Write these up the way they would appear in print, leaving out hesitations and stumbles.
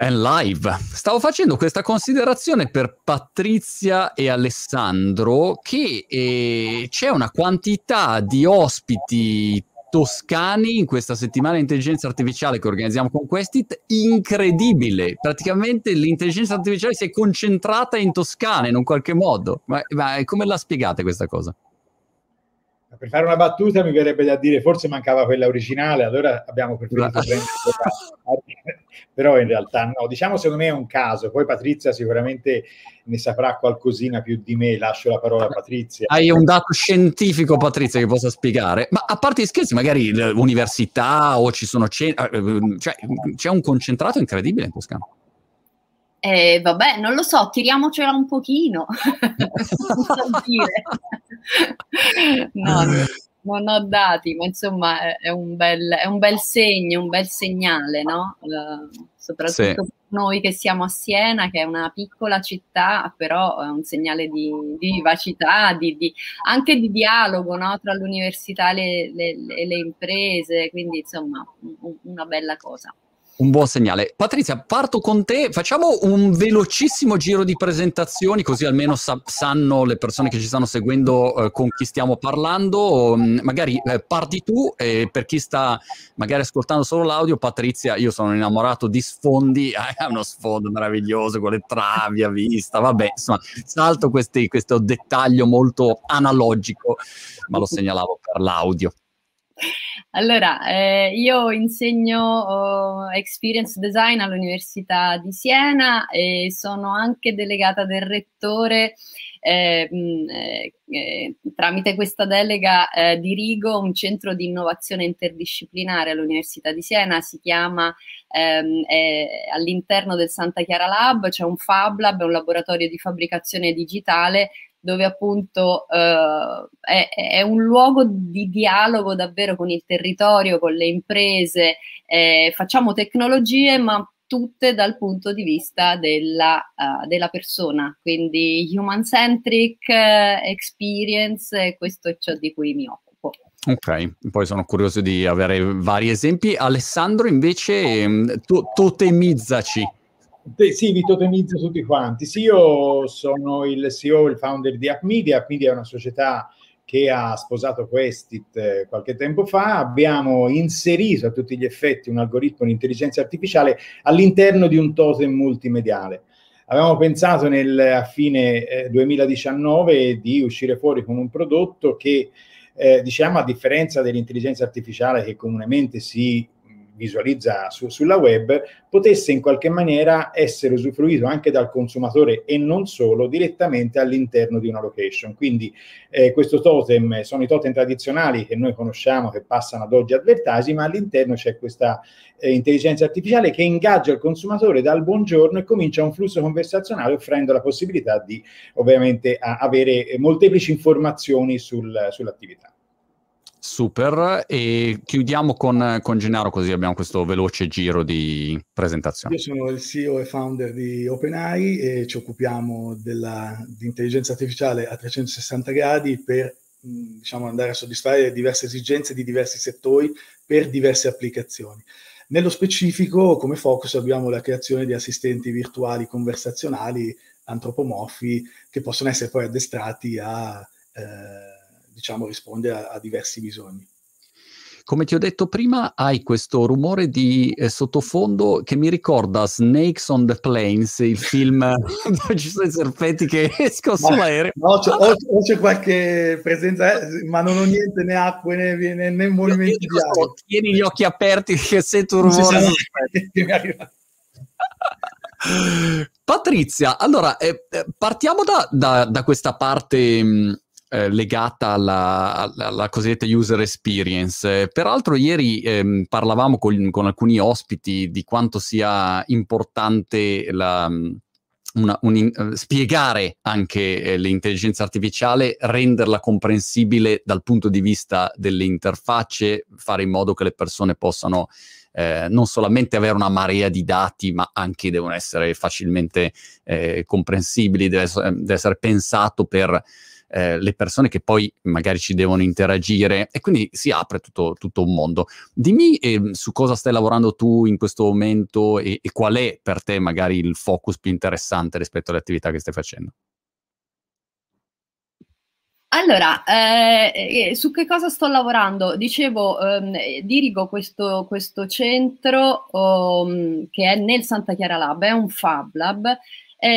And live. Stavo facendo questa considerazione per Patrizia e Alessandro che c'è una quantità di ospiti toscani in questa settimana di intelligenza artificiale che organizziamo con Questit incredibile. Praticamente l'intelligenza artificiale si è concentrata in Toscana in un qualche modo. Ma come la spiegate questa cosa? Per fare una battuta mi verrebbe da dire forse mancava quella originale, allora abbiamo preferito prendere però in realtà no, diciamo secondo me è un caso, poi Patrizia sicuramente ne saprà qualcosina più di me, lascio la parola a Patrizia. Hai un dato scientifico Patrizia che possa spiegare, ma a parte gli scherzi magari l'università o ci sono cioè c'è un concentrato incredibile in Toscana. Vabbè, non lo so, tiriamocela un pochino. Non so dire. No, non ho dati, ma insomma è un bel segno, un bel segnale, no? Soprattutto sì. Per noi che siamo a Siena, che è una piccola città, però è un segnale di vivacità, anche di dialogo, no? Tra l'università e le imprese, quindi insomma una bella cosa. Un buon segnale. Patrizia, parto con te, facciamo un velocissimo giro di presentazioni così almeno sanno le persone che ci stanno seguendo con chi stiamo parlando, magari parti tu e per chi sta magari ascoltando solo l'audio, Patrizia, io sono innamorato di sfondi, è uno sfondo meraviglioso con le travi a vista, vabbè, insomma, salto questo dettaglio molto analogico, ma lo segnalavo per l'audio. Allora, io insegno Experience Design all'Università di Siena e sono anche delegata del rettore. Tramite questa delega dirigo un centro di innovazione interdisciplinare all'Università di Siena, si chiama all'interno del Santa Chiara Lab, c'è un Fab Lab, un laboratorio di fabbricazione digitale dove appunto è un luogo di dialogo davvero con il territorio, con le imprese, facciamo tecnologie ma tutte dal punto di vista della persona, quindi human centric, experience, questo è ciò di cui mi occupo. Ok, poi sono curioso di avere vari esempi. Alessandro invece totemizzaci. Sì, vi totemizzo tutti quanti. Sì, io sono il CEO, il founder di AppMedia. AppMedia è una società che ha sposato Questit qualche tempo fa. Abbiamo inserito a tutti gli effetti un algoritmo di intelligenza artificiale all'interno di un totem multimediale. Avevamo pensato a fine 2019 di uscire fuori con un prodotto che, diciamo, a differenza dell'intelligenza artificiale che comunemente si visualizza sulla web, potesse in qualche maniera essere usufruito anche dal consumatore e non solo direttamente all'interno di una location. Quindi questo totem sono i totem tradizionali che noi conosciamo, che passano ad oggi advertising, ma all'interno c'è questa intelligenza artificiale che ingaggia il consumatore dal buongiorno e comincia un flusso conversazionale offrendo la possibilità di ovviamente avere molteplici informazioni sull'attività. Super, e chiudiamo con Gennaro così abbiamo questo veloce giro di presentazione. Io sono il CEO e founder di OpenAI e ci occupiamo di intelligenza artificiale a 360 gradi per diciamo andare a soddisfare diverse esigenze di diversi settori per diverse applicazioni. Nello specifico come focus abbiamo la creazione di assistenti virtuali conversazionali antropomorfi che possono essere poi addestrati a... diciamo risponde a diversi bisogni. Come ti ho detto prima, hai questo rumore di sottofondo che mi ricorda Snakes on the Plains, il film dove ci sono i serpenti che escono sull'aereo. No, c'è qualche presenza, ma non ho niente, né acqua, né movimenti. Tieni gli occhi aperti che sento un rumore. Patrizia, allora partiamo da questa parte... legata alla cosiddetta user experience. Peraltro ieri parlavamo con alcuni ospiti di quanto sia importante spiegare anche l'intelligenza artificiale, renderla comprensibile dal punto di vista delle interfacce, fare in modo che le persone possano non solamente avere una marea di dati, ma anche devono essere facilmente comprensibili, deve essere pensato per le persone che poi magari ci devono interagire, e quindi si apre tutto un mondo. Dimmi su cosa stai lavorando tu in questo momento e qual è per te magari il focus più interessante rispetto alle attività che stai facendo. Allora, su che cosa sto lavorando? Dicevo, dirigo questo centro che è nel Santa Chiara Lab, è un Fab Lab.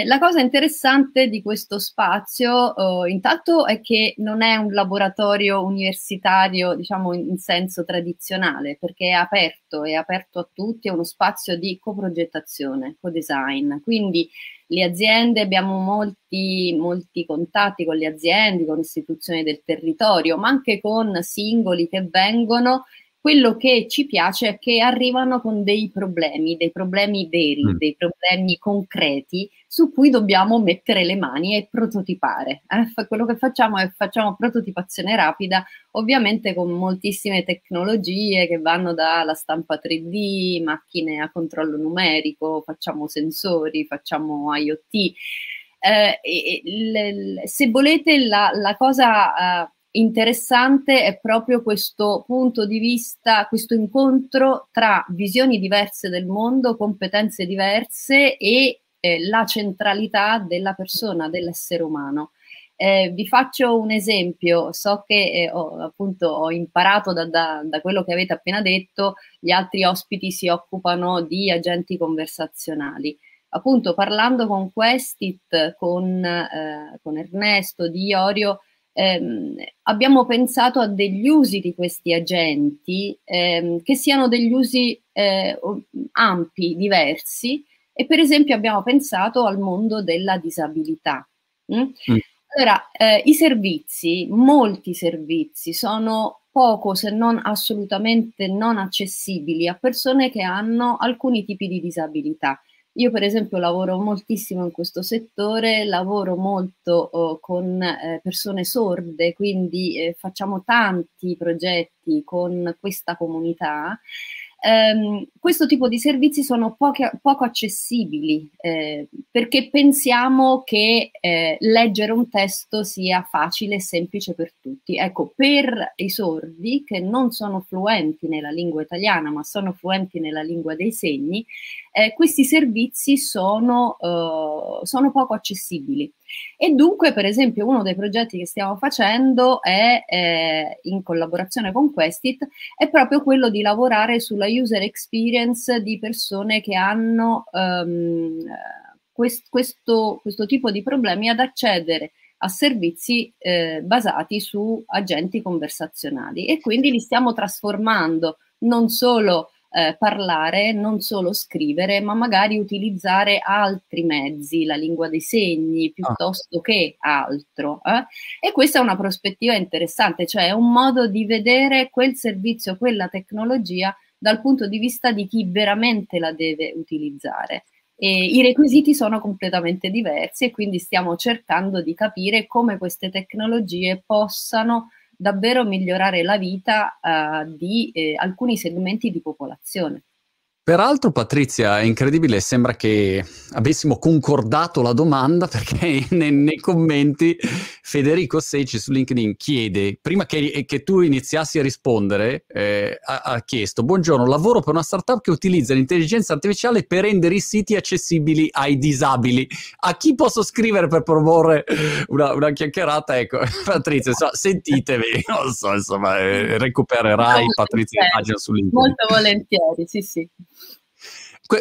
La cosa interessante di questo spazio, intanto, è che non è un laboratorio universitario, diciamo, in senso tradizionale, perché è aperto a tutti, è uno spazio di coprogettazione, co-design. Quindi le aziende, abbiamo molti contatti con le aziende, con istituzioni del territorio, ma anche con singoli che vengono. Quello che ci piace è che arrivano con dei problemi veri, dei problemi concreti su cui dobbiamo mettere le mani e prototipare. Quello che facciamo è prototipazione rapida, ovviamente con moltissime tecnologie che vanno dalla stampa 3D, macchine a controllo numerico, facciamo sensori, facciamo IoT. Se volete, la cosa interessante è proprio questo punto di vista, questo incontro tra visioni diverse del mondo, competenze diverse e la centralità della persona, dell'essere umano. Vi faccio un esempio. So che ho imparato da quello che avete appena detto, gli altri ospiti si occupano di agenti conversazionali. Appunto, parlando con Questit, con Ernesto di Iorio, abbiamo pensato a degli usi di questi agenti che siano degli usi ampi, diversi, e per esempio abbiamo pensato al mondo della disabilità. Allora, i servizi, molti servizi, sono poco se non assolutamente non accessibili a persone che hanno alcuni tipi di disabilità. Io per esempio lavoro moltissimo in questo settore, lavoro molto con persone sorde, quindi facciamo tanti progetti con questa comunità. Questo tipo di servizi sono poco accessibili perché pensiamo che leggere un testo sia facile e semplice per tutti. Ecco, per i sordi che non sono fluenti nella lingua italiana ma sono fluenti nella lingua dei segni, questi servizi sono poco accessibili. E dunque, per esempio, uno dei progetti che stiamo facendo è, in collaborazione con Questit, è proprio quello di lavorare sulla user experience di persone che hanno questo tipo di problemi ad accedere a servizi basati su agenti conversazionali, e quindi li stiamo trasformando non solo parlare, non solo scrivere, ma magari utilizzare altri mezzi, la lingua dei segni piuttosto che altro. E questa è una prospettiva interessante, cioè è un modo di vedere quel servizio, quella tecnologia dal punto di vista di chi veramente la deve utilizzare. E i requisiti sono completamente diversi, e quindi stiamo cercando di capire come queste tecnologie possano davvero migliorare la vita di alcuni segmenti di popolazione. Peraltro, Patrizia, è incredibile, sembra che avessimo concordato la domanda, perché nei commenti Federico Seici su LinkedIn chiede, prima che tu iniziassi a rispondere, ha chiesto: buongiorno, lavoro per una startup che utilizza l'intelligenza artificiale per rendere i siti accessibili ai disabili. A chi posso scrivere per proporre una chiacchierata? Ecco, Patrizia, sentitevi, non so, insomma, recupererai Patrizia pagina su LinkedIn. Molto volentieri, sì, sì.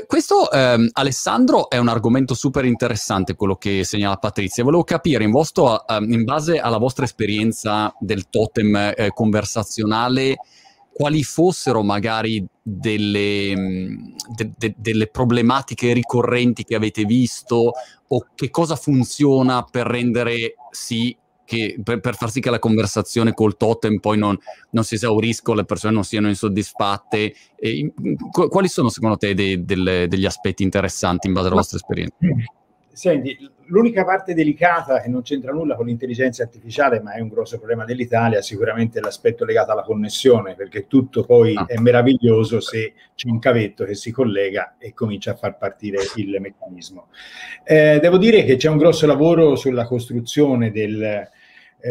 Questo, Alessandro, è un argomento super interessante, quello che segnala Patrizia. Volevo capire, in base alla vostra esperienza del totem conversazionale, quali fossero magari delle problematiche ricorrenti che avete visto, o che cosa funziona per rendere sì che, per far sì che la conversazione col totem poi non si esaurisca, le persone non siano insoddisfatte. Quali sono secondo te degli aspetti interessanti in base alla vostra esperienza? Senti, l'unica parte delicata, che non c'entra nulla con l'intelligenza artificiale ma è un grosso problema dell'Italia, sicuramente è l'aspetto legato alla connessione, perché tutto poi è meraviglioso se c'è un cavetto che si collega e comincia a far partire il meccanismo. Devo dire che c'è un grosso lavoro sulla costruzione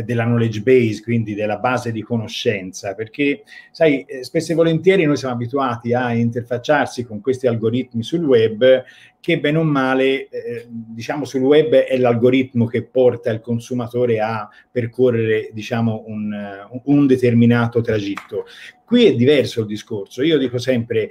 della knowledge base, quindi della base di conoscenza, perché sai, spesso e volentieri noi siamo abituati a interfacciarsi con questi algoritmi sul web, che bene o male, diciamo, sul web è l'algoritmo che porta il consumatore a percorrere, diciamo, un determinato tragitto. Qui è diverso il discorso. Io dico sempre,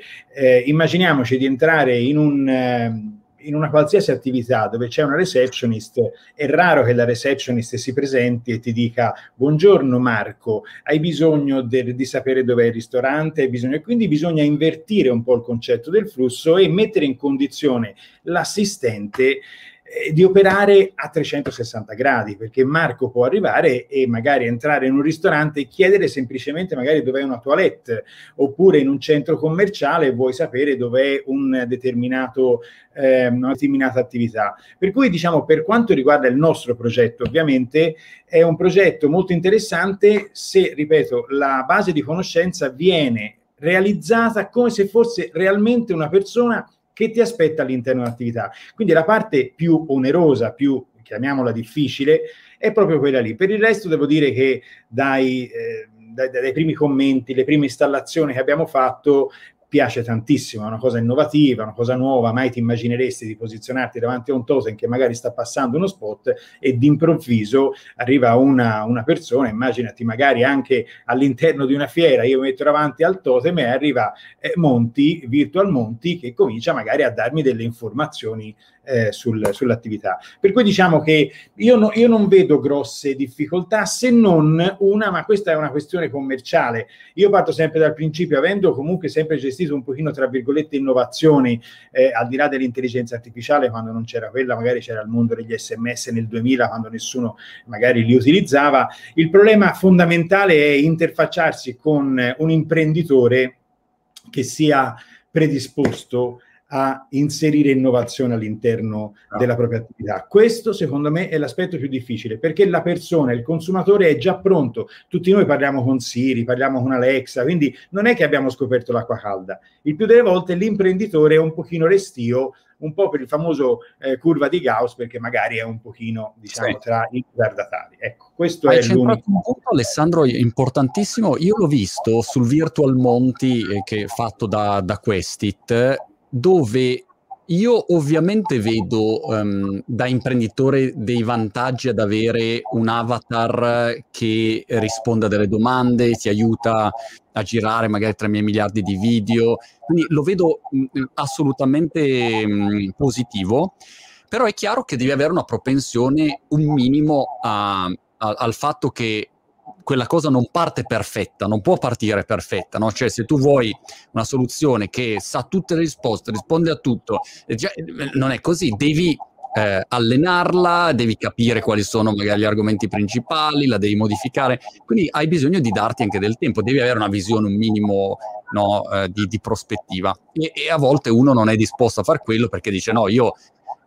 immaginiamoci di entrare in una qualsiasi attività dove c'è una receptionist. È raro che la receptionist si presenti e ti dica: buongiorno Marco, hai bisogno di sapere dov'è il ristorante, hai bisogno... E quindi bisogna invertire un po' il concetto del flusso e mettere in condizione l'assistente di operare a 360 gradi, perché Marco può arrivare e magari entrare in un ristorante e chiedere semplicemente magari dov'è una toilette, oppure in un centro commerciale vuoi sapere dov'è un determinato, una determinata attività. Per cui, diciamo, per quanto riguarda il nostro progetto, ovviamente è un progetto molto interessante se, ripeto, la base di conoscenza viene realizzata come se fosse realmente una persona che ti aspetta all'interno dell'attività. Quindi la parte più onerosa, più, chiamiamola, difficile, è proprio quella lì. Per il resto devo dire che dai primi commenti, le prime installazioni che abbiamo fatto, piace tantissimo, è una cosa innovativa, una cosa nuova, mai ti immagineresti di posizionarti davanti a un totem che magari sta passando uno spot e d'improvviso arriva una persona, immaginati magari anche all'interno di una fiera, io mi metto davanti al totem e arriva Monti, Virtual Monti, che comincia magari a darmi delle informazioni sull'attività. Per cui diciamo che io non vedo grosse difficoltà, se non una, ma questa è una questione commerciale. Io parto sempre dal principio, avendo comunque sempre gestito un pochino, tra virgolette, innovazioni, al di là dell'intelligenza artificiale, quando non c'era quella, magari c'era il mondo degli SMS nel 2000, quando nessuno magari li utilizzava. Il problema fondamentale è interfacciarsi con un imprenditore che sia predisposto a inserire innovazione all'interno della propria attività. Questo, secondo me, è l'aspetto più difficile, perché la persona, il consumatore, è già pronto. Tutti noi parliamo con Siri, parliamo con Alexa, quindi non è che abbiamo scoperto l'acqua calda. Il più delle volte l'imprenditore è un pochino restio, un po' per il famoso curva di Gauss, perché magari è un pochino, diciamo, sì, tra i guardatari. Ecco, questo è l'unico punto, Alessandro, importantissimo. Io l'ho visto sul Virtual Monti che è fatto da Questit, dove io ovviamente vedo da imprenditore dei vantaggi ad avere un avatar che risponde a delle domande, ti aiuta a girare magari 3 miliardi di video, quindi lo vedo assolutamente positivo, però è chiaro che devi avere una propensione, un minimo al fatto che quella cosa non parte perfetta, non può partire perfetta, no? Cioè, se tu vuoi una soluzione che sa tutte le risposte, risponde a tutto, non è così, devi allenarla, devi capire quali sono magari gli argomenti principali, la devi modificare, quindi hai bisogno di darti anche del tempo, devi avere una visione, un minimo, no, di prospettiva, e a volte uno non è disposto a far quello perché dice: no, io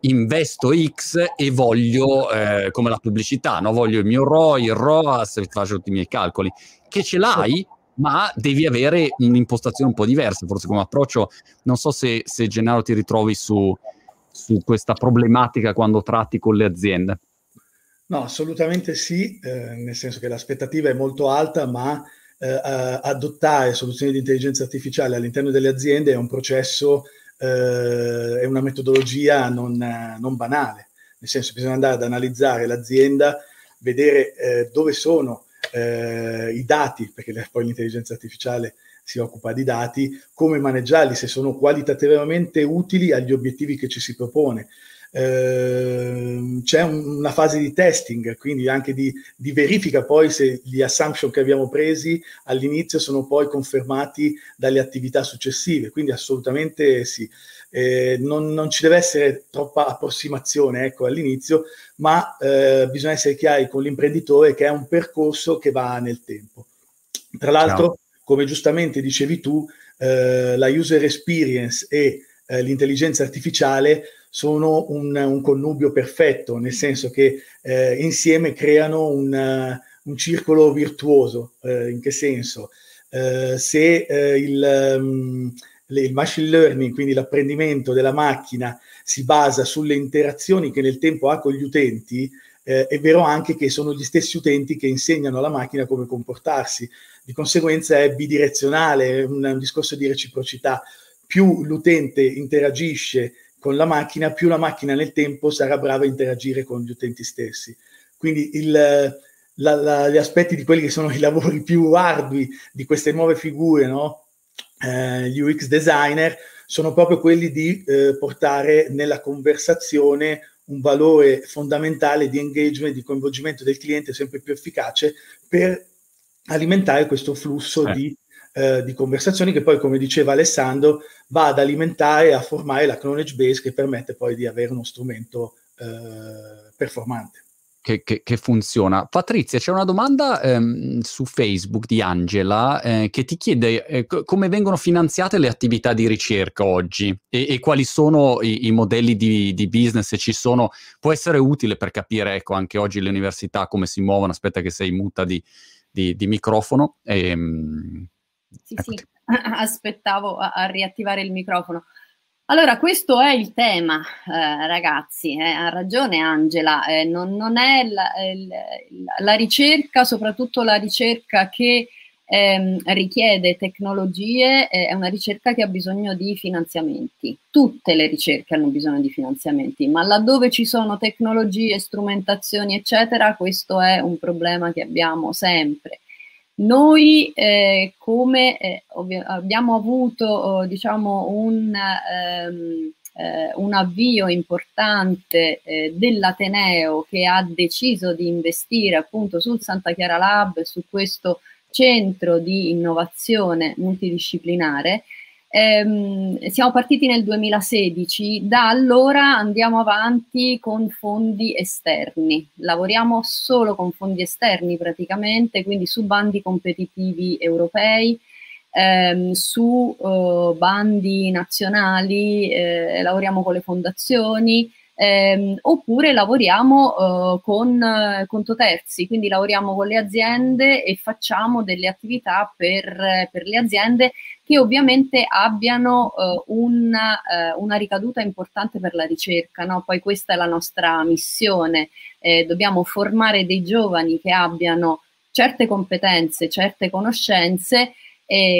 investo X e voglio, come la pubblicità, no? Voglio il mio ROI, il ROAS, faccio tutti i miei calcoli, che ce l'hai, ma devi avere un'impostazione un po' diversa, forse, come approccio. Non so se Gennaro ti ritrovi su questa problematica quando tratti con le aziende. No, assolutamente sì, nel senso che l'aspettativa è molto alta, ma adottare soluzioni di intelligenza artificiale all'interno delle aziende è un processo, è una metodologia non banale, nel senso bisogna andare ad analizzare l'azienda, vedere dove sono i dati, perché poi l'intelligenza artificiale si occupa di dati, come maneggiarli, se sono qualitativamente utili agli obiettivi che ci si propone. C'è una fase di testing, quindi anche di verifica poi se gli assumption che abbiamo presi all'inizio sono poi confermati dalle attività successive, quindi assolutamente sì, non ci deve essere troppa approssimazione, ecco, all'inizio, ma bisogna essere chiari con l'imprenditore che è un percorso che va nel tempo. Tra l'altro, come giustamente dicevi tu, la user experience e l'intelligenza artificiale sono un connubio perfetto, nel senso che insieme creano un circolo virtuoso. In che senso? Se il machine learning, quindi l'apprendimento della macchina, si basa sulle interazioni che nel tempo ha con gli utenti, è vero anche che sono gli stessi utenti che insegnano alla macchina come comportarsi. Di conseguenza è bidirezionale, è un discorso di reciprocità. Più l'utente interagisce con la macchina, più la macchina nel tempo sarà brava a interagire con gli utenti stessi. Quindi gli aspetti di quelli che sono i lavori più ardui di queste nuove figure, no? Gli UX designer, sono proprio quelli di portare nella conversazione un valore fondamentale di engagement, di coinvolgimento del cliente sempre più efficace per alimentare questo flusso di conversazioni che poi, come diceva Alessandro, va ad alimentare, a formare la knowledge base che permette poi di avere uno strumento performante. Che funziona. Patrizia, c'è una domanda su Facebook di Angela che ti chiede come vengono finanziate le attività di ricerca oggi e quali sono i modelli di business, se ci sono. Può essere utile per capire, ecco, anche oggi le università come si muovono. Aspetta che sei muta di microfono. Sì, ecco. Sì, aspettavo a riattivare il microfono. Allora, questo è il tema, ragazzi, ha ragione Angela, non è la ricerca, soprattutto la ricerca che richiede tecnologie, è una ricerca che ha bisogno di finanziamenti. Tutte le ricerche hanno bisogno di finanziamenti, ma laddove ci sono tecnologie, strumentazioni, eccetera, questo è un problema che abbiamo sempre. Noi come abbiamo avuto diciamo un avvio importante dell'Ateneo, che ha deciso di investire appunto sul Santa Chiara Lab, su questo centro di innovazione multidisciplinare, siamo partiti nel 2016, da allora andiamo avanti con fondi esterni, lavoriamo solo con fondi esterni praticamente, quindi su bandi competitivi europei, su bandi nazionali, lavoriamo con le fondazioni, oppure lavoriamo con contoterzi, quindi lavoriamo con le aziende e facciamo delle attività per le aziende che ovviamente abbiano una ricaduta importante per la ricerca, no? Poi questa è la nostra missione, dobbiamo formare dei giovani che abbiano certe competenze, certe conoscenze,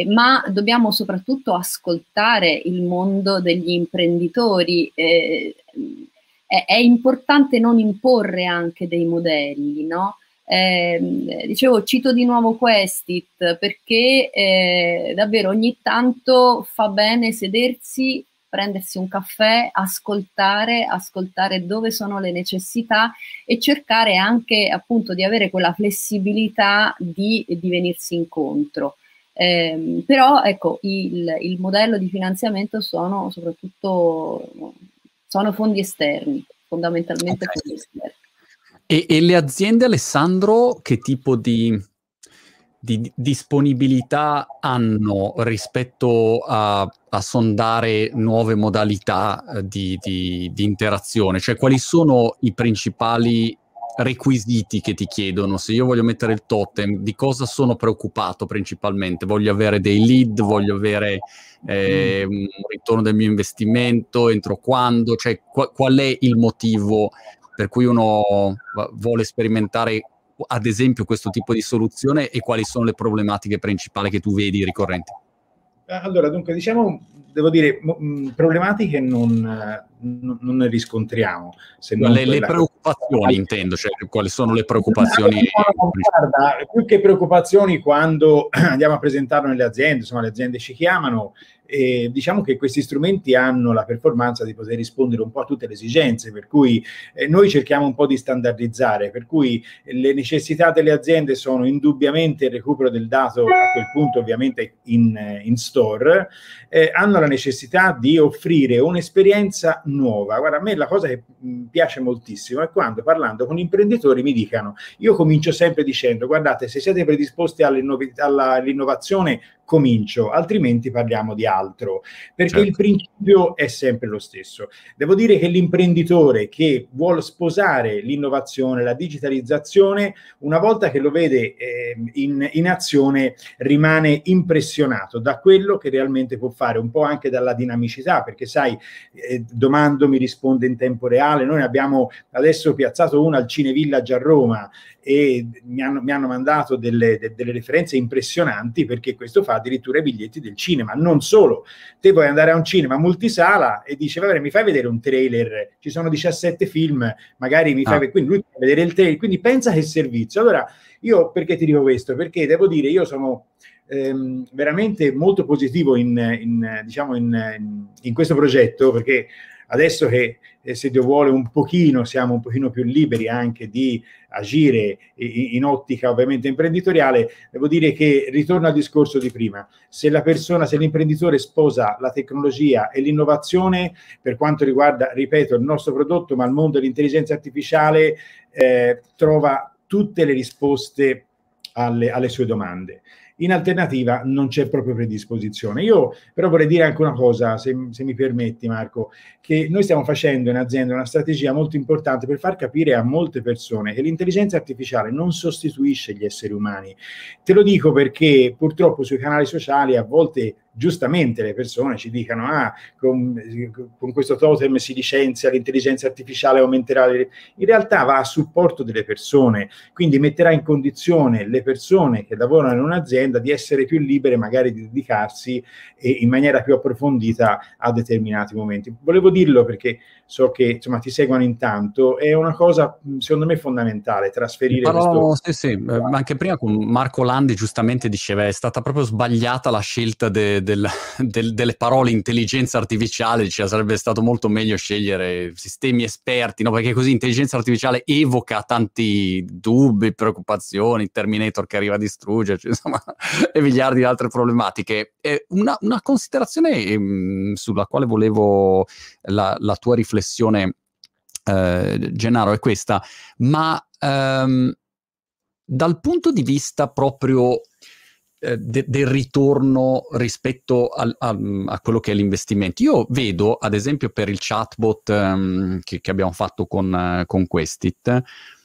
ma dobbiamo soprattutto ascoltare il mondo degli imprenditori. È importante non imporre anche dei modelli, no? Dicevo, cito di nuovo Questit, perché davvero ogni tanto fa bene sedersi, prendersi un caffè, ascoltare dove sono le necessità e cercare anche appunto di avere quella flessibilità di venirsi incontro. Però ecco, il modello di finanziamento sono soprattutto... sono fondi esterni, fondamentalmente. Okay. Fondi esterni. E le aziende, Alessandro, che tipo di disponibilità hanno rispetto a sondare nuove modalità di interazione? Cioè, quali sono i principali requisiti che ti chiedono? Se io voglio mettere il totem, di cosa sono preoccupato principalmente? Voglio avere dei lead, voglio avere un ritorno del mio investimento, entro quando? Cioè, qual è il motivo per cui uno vuole sperimentare ad esempio questo tipo di soluzione e quali sono le problematiche principali che tu vedi ricorrenti? Allora, dunque, diciamo, devo dire, problematiche non ne riscontriamo. Se non le preoccupazioni, intendo, cioè quali sono le preoccupazioni? Guarda, più che preoccupazioni, quando andiamo a presentarlo nelle aziende, insomma, le aziende ci chiamano, e diciamo che questi strumenti hanno la performance di poter rispondere un po' a tutte le esigenze, per cui noi cerchiamo un po' di standardizzare, per cui le necessità delle aziende sono indubbiamente il recupero del dato, a quel punto ovviamente in store, hanno la necessità di offrire un'esperienza nuova. Guarda, a me la cosa che piace moltissimo è quando, parlando con imprenditori, mi dicano, io comincio sempre dicendo, guardate, se siete predisposti all'innovazione, comincio, altrimenti parliamo di altro, perché certo, il principio è sempre lo stesso. Devo dire che l'imprenditore che vuole sposare l'innovazione, la digitalizzazione, una volta che lo vede in azione rimane impressionato da quello che realmente può fare, un po' anche dalla dinamicità, perché sai, domando, mi risponde in tempo reale. Noi abbiamo adesso piazzato una al Cine Village a Roma e mi hanno mandato delle referenze impressionanti, perché questo fa addirittura i biglietti del cinema. Non solo, te puoi andare a un cinema multisala e dice, vabbè, mi fai vedere un trailer, ci sono 17 film, magari mi fai vedere, quindi lui fa vedere il trailer, quindi pensa che servizio. Allora, io perché ti dico questo? Perché devo dire, io sono veramente molto positivo in questo progetto, perché adesso che, se Dio vuole, siamo un pochino più liberi anche di agire in ottica ovviamente imprenditoriale, devo dire che ritorno al discorso di prima. Se l'imprenditore sposa la tecnologia e l'innovazione, per quanto riguarda, ripeto, il nostro prodotto, ma il mondo dell'intelligenza artificiale, trova tutte le risposte alle sue domande. In alternativa non c'è proprio predisposizione. Io però vorrei dire anche una cosa, se mi permetti Marco, che noi stiamo facendo in azienda una strategia molto importante per far capire a molte persone che l'intelligenza artificiale non sostituisce gli esseri umani. Te lo dico perché purtroppo sui canali sociali a volte giustamente le persone ci dicono con questo totem si licenzia, l'intelligenza artificiale aumenterà in realtà va a supporto delle persone, quindi metterà in condizione le persone che lavorano in un'azienda di essere più libere, magari di dedicarsi in maniera più approfondita a determinati momenti. Volevo dirlo perché so che, insomma, ti seguono in tanto, è una cosa secondo me fondamentale trasferire ma anche prima con Marco Landi giustamente diceva, è stata proprio sbagliata la scelta delle parole intelligenza artificiale, cioè sarebbe stato molto meglio scegliere sistemi esperti, no? Perché così intelligenza artificiale evoca tanti dubbi, preoccupazioni, Terminator che arriva a distruggerci, insomma, e miliardi di altre problematiche. E una considerazione sulla quale volevo la tua riflessione, Gennaro, è questa, ma dal punto di vista proprio del ritorno rispetto a quello che è l'investimento. Io vedo, ad esempio, per il chatbot che abbiamo fatto con Questit,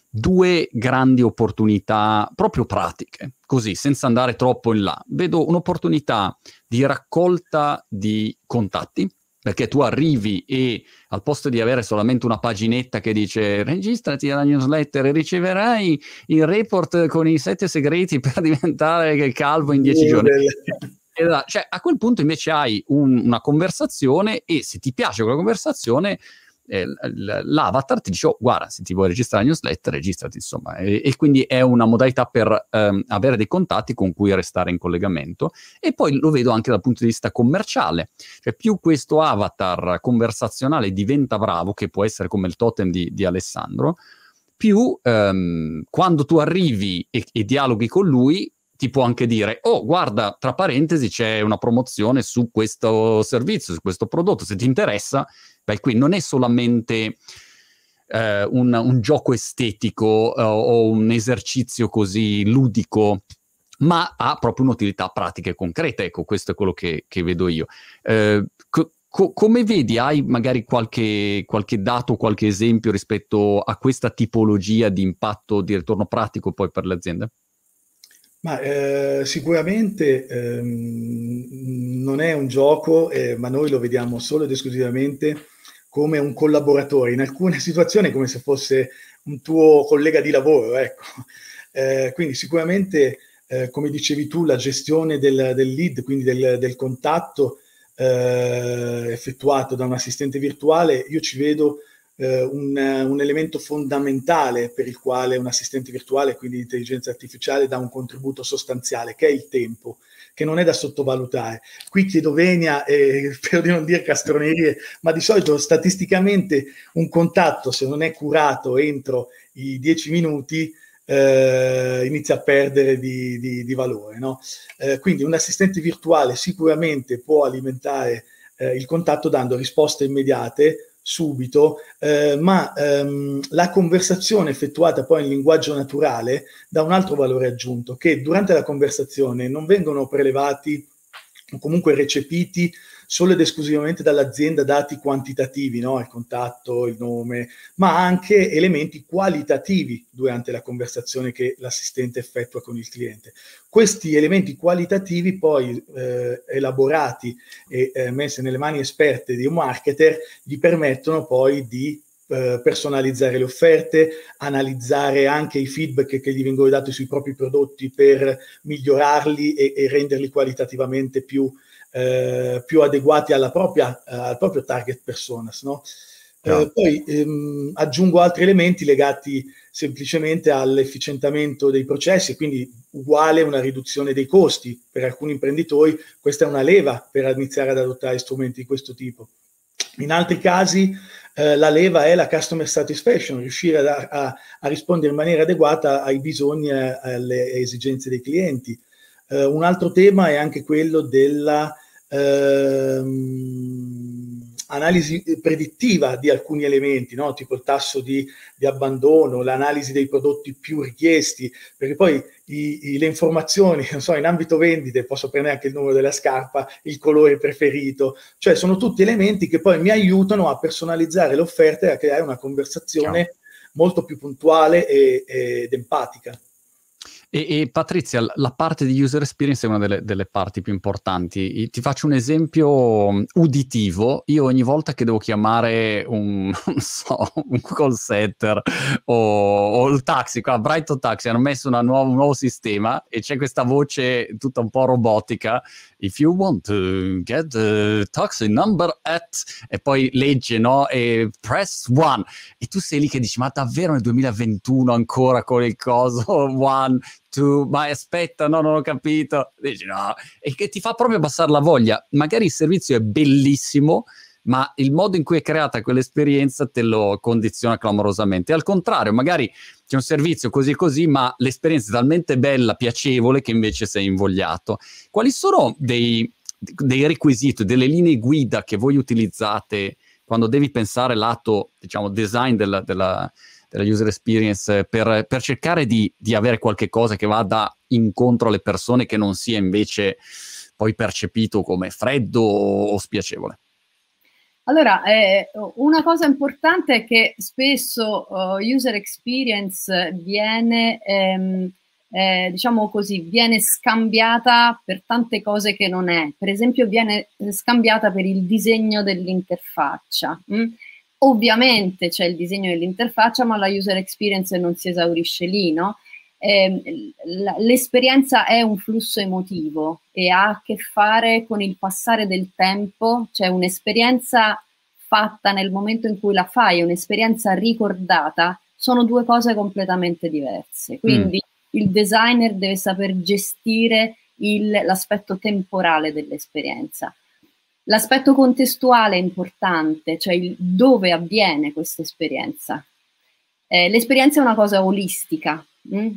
due grandi opportunità proprio pratiche, così, senza andare troppo in là. Vedo un'opportunità di raccolta di contatti, perché tu arrivi e al posto di avere solamente una paginetta che dice registrati alla newsletter e riceverai il report con i 7 segreti per diventare calvo in 10 giorni. Cioè, a quel punto invece hai una conversazione e se ti piace quella conversazione l'avatar ti dice, oh, guarda, se ti vuoi registrare la newsletter registrati, insomma, e quindi è una modalità per avere dei contatti con cui restare in collegamento. E poi lo vedo anche dal punto di vista commerciale, cioè più questo avatar conversazionale diventa bravo, che può essere come il totem di Alessandro, più quando tu arrivi e dialoghi con lui ti può anche dire, oh, guarda, tra parentesi c'è una promozione su questo servizio, su questo prodotto, se ti interessa. Beh, qui non è solamente un gioco estetico o un esercizio così ludico, ma ha proprio un'utilità pratica e concreta. Ecco, questo è quello che vedo io. Come vedi, hai magari qualche dato, qualche esempio rispetto a questa tipologia di impatto di ritorno pratico poi per le aziende? Ma sicuramente non è un gioco, ma noi lo vediamo solo ed esclusivamente come un collaboratore, in alcune situazioni come se fosse un tuo collega di lavoro, ecco. Quindi sicuramente, come dicevi tu, la gestione del lead, quindi del contatto effettuato da un assistente virtuale, io ci vedo un elemento fondamentale per il quale un assistente virtuale, quindi l'intelligenza artificiale, dà un contributo sostanziale, che è il tempo, che non è da sottovalutare. Qui chiedo venia, spero di non dire castronerie, ma di solito statisticamente un contatto, se non è curato entro i 10 minuti, inizia a perdere di valore, no? Quindi un assistente virtuale sicuramente può alimentare il contatto dando risposte immediate, subito, ma la conversazione effettuata poi in linguaggio naturale dà un altro valore aggiunto, che durante la conversazione non vengono prelevati o comunque recepiti solo ed esclusivamente dall'azienda dati quantitativi, no? Il contatto, il nome, ma anche elementi qualitativi durante la conversazione che l'assistente effettua con il cliente. Questi elementi qualitativi poi elaborati e messi nelle mani esperte di un marketer gli permettono poi di personalizzare le offerte, analizzare anche i feedback che gli vengono dati sui propri prodotti per migliorarli e renderli qualitativamente più adeguati alla al proprio target personas, no? Poi aggiungo altri elementi legati semplicemente all'efficientamento dei processi, quindi uguale una riduzione dei costi. Per alcuni imprenditori questa è una leva per iniziare ad adottare strumenti di questo tipo. In altri casi la leva è la customer satisfaction, riuscire a rispondere in maniera adeguata ai bisogni e alle esigenze dei clienti. Un altro tema è anche quello della analisi predittiva di alcuni elementi, no? Tipo il tasso di abbandono, l'analisi dei prodotti più richiesti, perché poi le informazioni, non so, in ambito vendite posso prendere anche il numero della scarpa, il colore preferito, cioè sono tutti elementi che poi mi aiutano a personalizzare l'offerta e a creare una conversazione molto più puntuale ed empatica. E Patrizia, la parte di user experience è una delle parti più importanti. Ti faccio un esempio uditivo. Io ogni volta che devo chiamare un call center o il taxi, qua Brighto Taxi hanno messo un nuovo sistema e c'è questa voce tutta un po' robotica. If you want to get the taxi number at, e poi legge, no? E press one. E tu sei lì che dici, ma davvero nel 2021 ancora con il coso one? Ma aspetta, no, non ho capito. Dici, no. E che ti fa proprio abbassare la voglia. Magari il servizio è bellissimo, ma il modo in cui è creata quell'esperienza te lo condiziona clamorosamente. E al contrario, magari c'è un servizio così così, ma l'esperienza è talmente bella, piacevole, che invece sei invogliato. Quali sono dei requisiti, delle linee guida che voi utilizzate quando devi pensare lato, diciamo, design della user experience per cercare di avere qualche cosa che vada incontro alle persone, che non sia invece poi percepito come freddo o spiacevole? Allora, una cosa importante è che spesso user experience viene, diciamo così, viene scambiata per tante cose che non è. Per esempio viene scambiata per il disegno dell'interfaccia. Ovviamente c'è il disegno dell'interfaccia, ma la user experience non si esaurisce lì, no? L'esperienza è un flusso emotivo e ha a che fare con il passare del tempo, cioè un'esperienza fatta nel momento in cui la fai, un'esperienza ricordata, sono due cose completamente diverse. Quindi il designer deve saper gestire l'aspetto temporale dell'esperienza. L'aspetto contestuale è importante, cioè dove avviene questa esperienza. L'esperienza è una cosa olistica,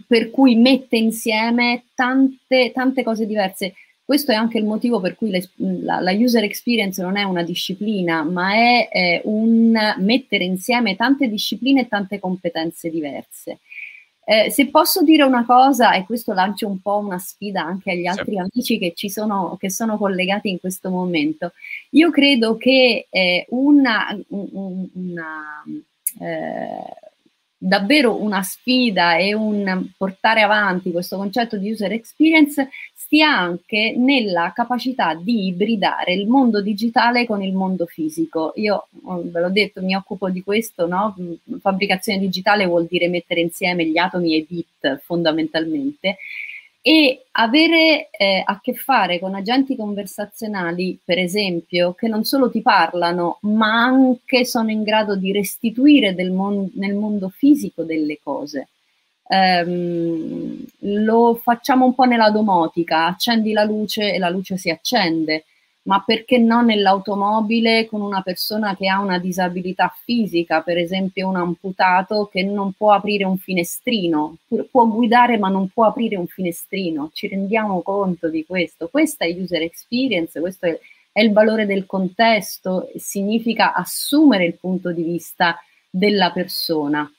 per cui mette insieme tante cose diverse. Questo è anche il motivo per cui la user experience non è una disciplina, ma è un mettere insieme tante discipline e tante competenze diverse. Se posso dire una cosa, e questo lancio un po' una sfida anche agli altri amici che sono collegati in questo momento, io credo che davvero una sfida e un portare avanti questo concetto di user experience stia anche nella capacità di ibridare il mondo digitale con il mondo fisico. Io ve l'ho detto, mi occupo di questo, no? Fabbricazione digitale vuol dire mettere insieme gli atomi e i bit fondamentalmente, e avere a che fare con agenti conversazionali, per esempio, che non solo ti parlano, ma anche sono in grado di restituire nel mondo fisico delle cose. Lo facciamo un po' nella domotica, accendi la luce e la luce si accende, ma perché no nell'automobile con una persona che ha una disabilità fisica, per esempio un amputato che non può aprire un finestrino, può guidare ma non può aprire un finestrino. Ci rendiamo conto di questo? Questa è user experience, questo è il valore del contesto, significa assumere il punto di vista della persona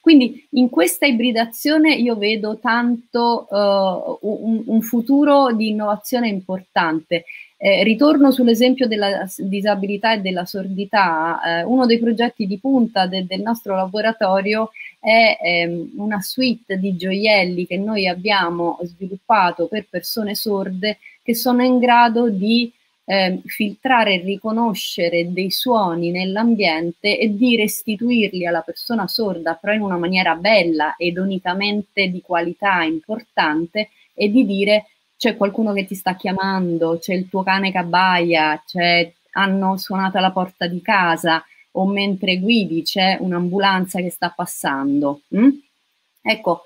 Quindi in questa ibridazione io vedo tanto un futuro di innovazione importante. Ritorno sull'esempio della disabilità e della sordità. Uno dei progetti di punta del nostro laboratorio è una suite di gioielli che noi abbiamo sviluppato per persone sorde che sono in grado di filtrare e riconoscere dei suoni nell'ambiente e di restituirli alla persona sorda, però in una maniera bella, edonicamente di qualità importante, e di dire: c'è qualcuno che ti sta chiamando, c'è il tuo cane che abbaia, hanno suonato alla porta di casa, o mentre guidi c'è un'ambulanza che sta passando. Ecco,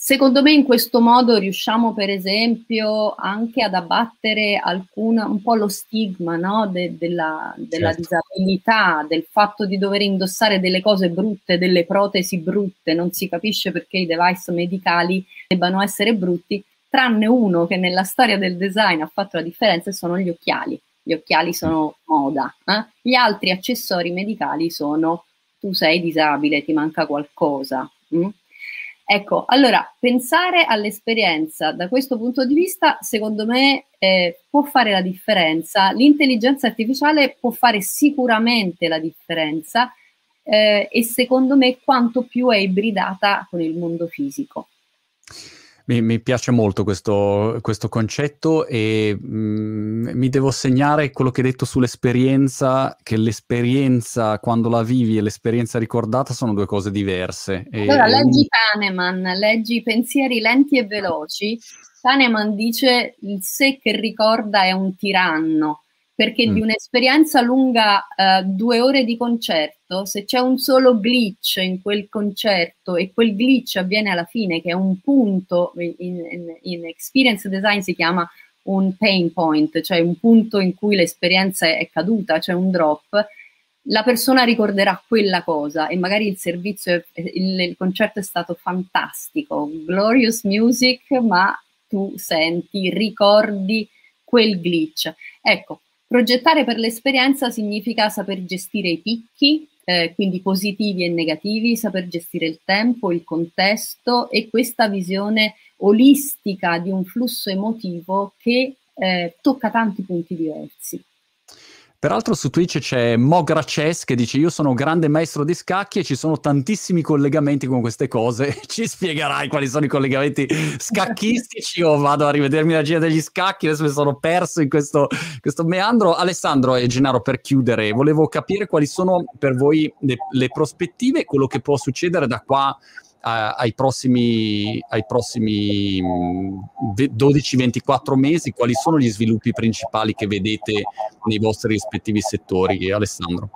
secondo me in questo modo riusciamo per esempio anche ad abbattere un po' lo stigma, no? della disabilità, del fatto di dover indossare delle cose brutte, delle protesi brutte. Non si capisce perché i device medicali debbano essere brutti, tranne uno che nella storia del design ha fatto la differenza, e sono gli occhiali. Gli occhiali sono moda, gli altri accessori medicali sono: tu sei disabile, ti manca qualcosa. Ecco, allora, pensare all'esperienza da questo punto di vista, secondo me, può fare la differenza. L'intelligenza artificiale può fare sicuramente la differenza, e secondo me quanto più è ibridata con il mondo fisico. Mi piace molto questo concetto, e mi devo segnare quello che hai detto sull'esperienza, che l'esperienza quando la vivi e l'esperienza ricordata sono due cose diverse. Allora leggi Kahneman, leggi Pensieri lenti e veloci. Kahneman dice: il sé che ricorda è un tiranno, perché di un'esperienza lunga 2 ore di concerto, se c'è un solo glitch in quel concerto, e quel glitch avviene alla fine, che è un punto, in experience design si chiama un pain point, cioè un punto in cui l'esperienza è caduta, cioè un drop, la persona ricorderà quella cosa, e magari il servizio, il concerto è stato fantastico, glorious music, ma tu ricordi quel glitch. Ecco, progettare per l'esperienza significa saper gestire i picchi, quindi positivi e negativi, saper gestire il tempo, il contesto, e questa visione olistica di un flusso emotivo che tocca tanti punti diversi. Peraltro su Twitch c'è Mo Graces che dice: io sono grande maestro di scacchi e ci sono tantissimi collegamenti con queste cose. Ci spiegherai quali sono i collegamenti scacchistici? Io vado a rivedermi la gira degli scacchi, adesso mi sono perso in questo meandro. Alessandro e Gennaro, per chiudere, volevo capire quali sono per voi le prospettive, quello che può succedere da qua ai prossimi 12-24 mesi. Quali sono gli sviluppi principali che vedete nei vostri rispettivi settori? Alessandro.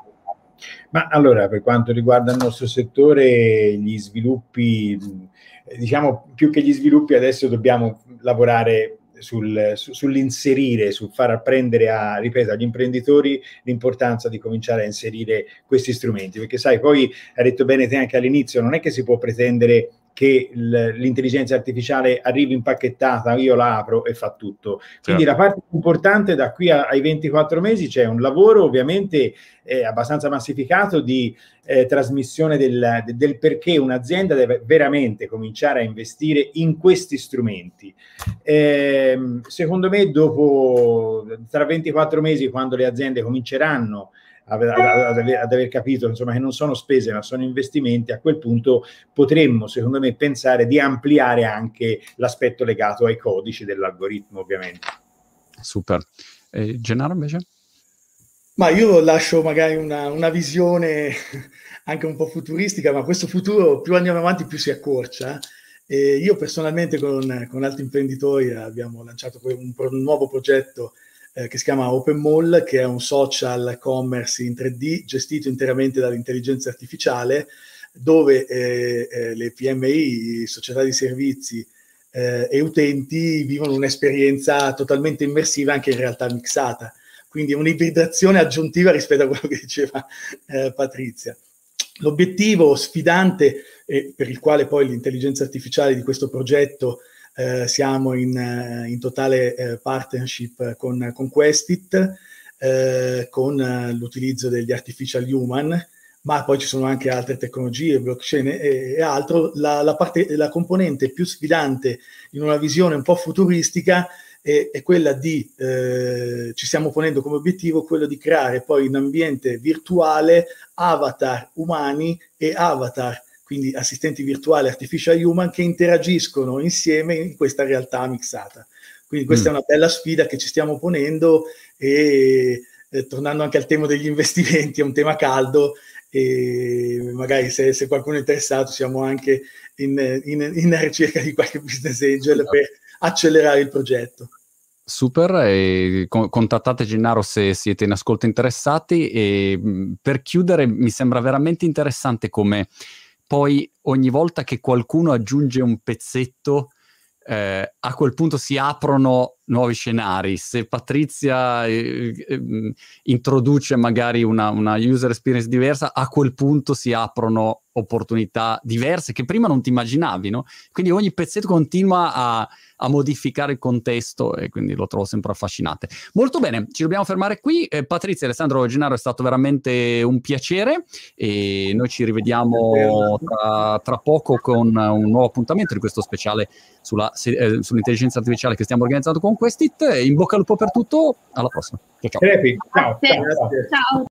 Ma allora, per quanto riguarda il nostro settore, gli sviluppi, diciamo, più che gli sviluppi, adesso dobbiamo lavorare sull'inserire, sul far apprendere agli imprenditori l'importanza di cominciare a inserire questi strumenti, perché sai, poi hai detto bene te anche all'inizio, non è che si può pretendere che l'intelligenza artificiale arrivi impacchettata, io la apro e fa tutto. Quindi certo, la parte importante da qui ai 24 mesi c'è un lavoro ovviamente abbastanza massificato di trasmissione del perché un'azienda deve veramente cominciare a investire in questi strumenti. Secondo me tra 24 mesi, quando le aziende cominceranno ad aver capito, insomma, che non sono spese ma sono investimenti, a quel punto potremmo, secondo me, pensare di ampliare anche l'aspetto legato ai codici dell'algoritmo, ovviamente. Super. Gennaro invece? Ma io lascio magari una visione anche un po' futuristica, ma questo futuro più andiamo avanti più si accorcia. Io personalmente con altri imprenditori abbiamo lanciato un nuovo progetto che si chiama Open Mall, che è un social commerce in 3D gestito interamente dall'intelligenza artificiale, dove le PMI, società di servizi e utenti vivono un'esperienza totalmente immersiva, anche in realtà mixata. Quindi un'ibridazione aggiuntiva rispetto a quello che diceva Patrizia. L'obiettivo sfidante, per il quale poi l'intelligenza artificiale di questo progetto, siamo in totale partnership con Questit, con l'utilizzo degli artificial human, ma poi ci sono anche altre tecnologie, blockchain e altro. La componente più sfidante in una visione un po' futuristica è quella di, ci stiamo ponendo come obiettivo, quello di creare poi un ambiente virtuale, avatar umani e avatar, quindi assistenti virtuali, artificial human, che interagiscono insieme in questa realtà mixata. Quindi questa è una bella sfida che ci stiamo ponendo e tornando anche al tema degli investimenti, è un tema caldo e magari se qualcuno è interessato siamo anche in ricerca di qualche business angel per accelerare il progetto. Super, e contattate Gennaro se siete in ascolto interessati. E per chiudere, mi sembra veramente interessante come poi ogni volta che qualcuno aggiunge un pezzetto, a quel punto si aprono nuovi scenari. Se Patrizia introduce magari una user experience diversa, a quel punto si aprono opportunità diverse che prima non ti immaginavi, no? Quindi ogni pezzetto continua a modificare il contesto, e quindi lo trovo sempre affascinante. Molto bene, ci dobbiamo fermare qui. Patrizia, Alessandro, Gennaro, è stato veramente un piacere e noi ci rivediamo tra poco con un nuovo appuntamento di questo speciale sull'intelligenza artificiale che stiamo organizzando con Questit. In bocca al lupo per tutto, alla prossima. Ciao. Ciao. Ciao.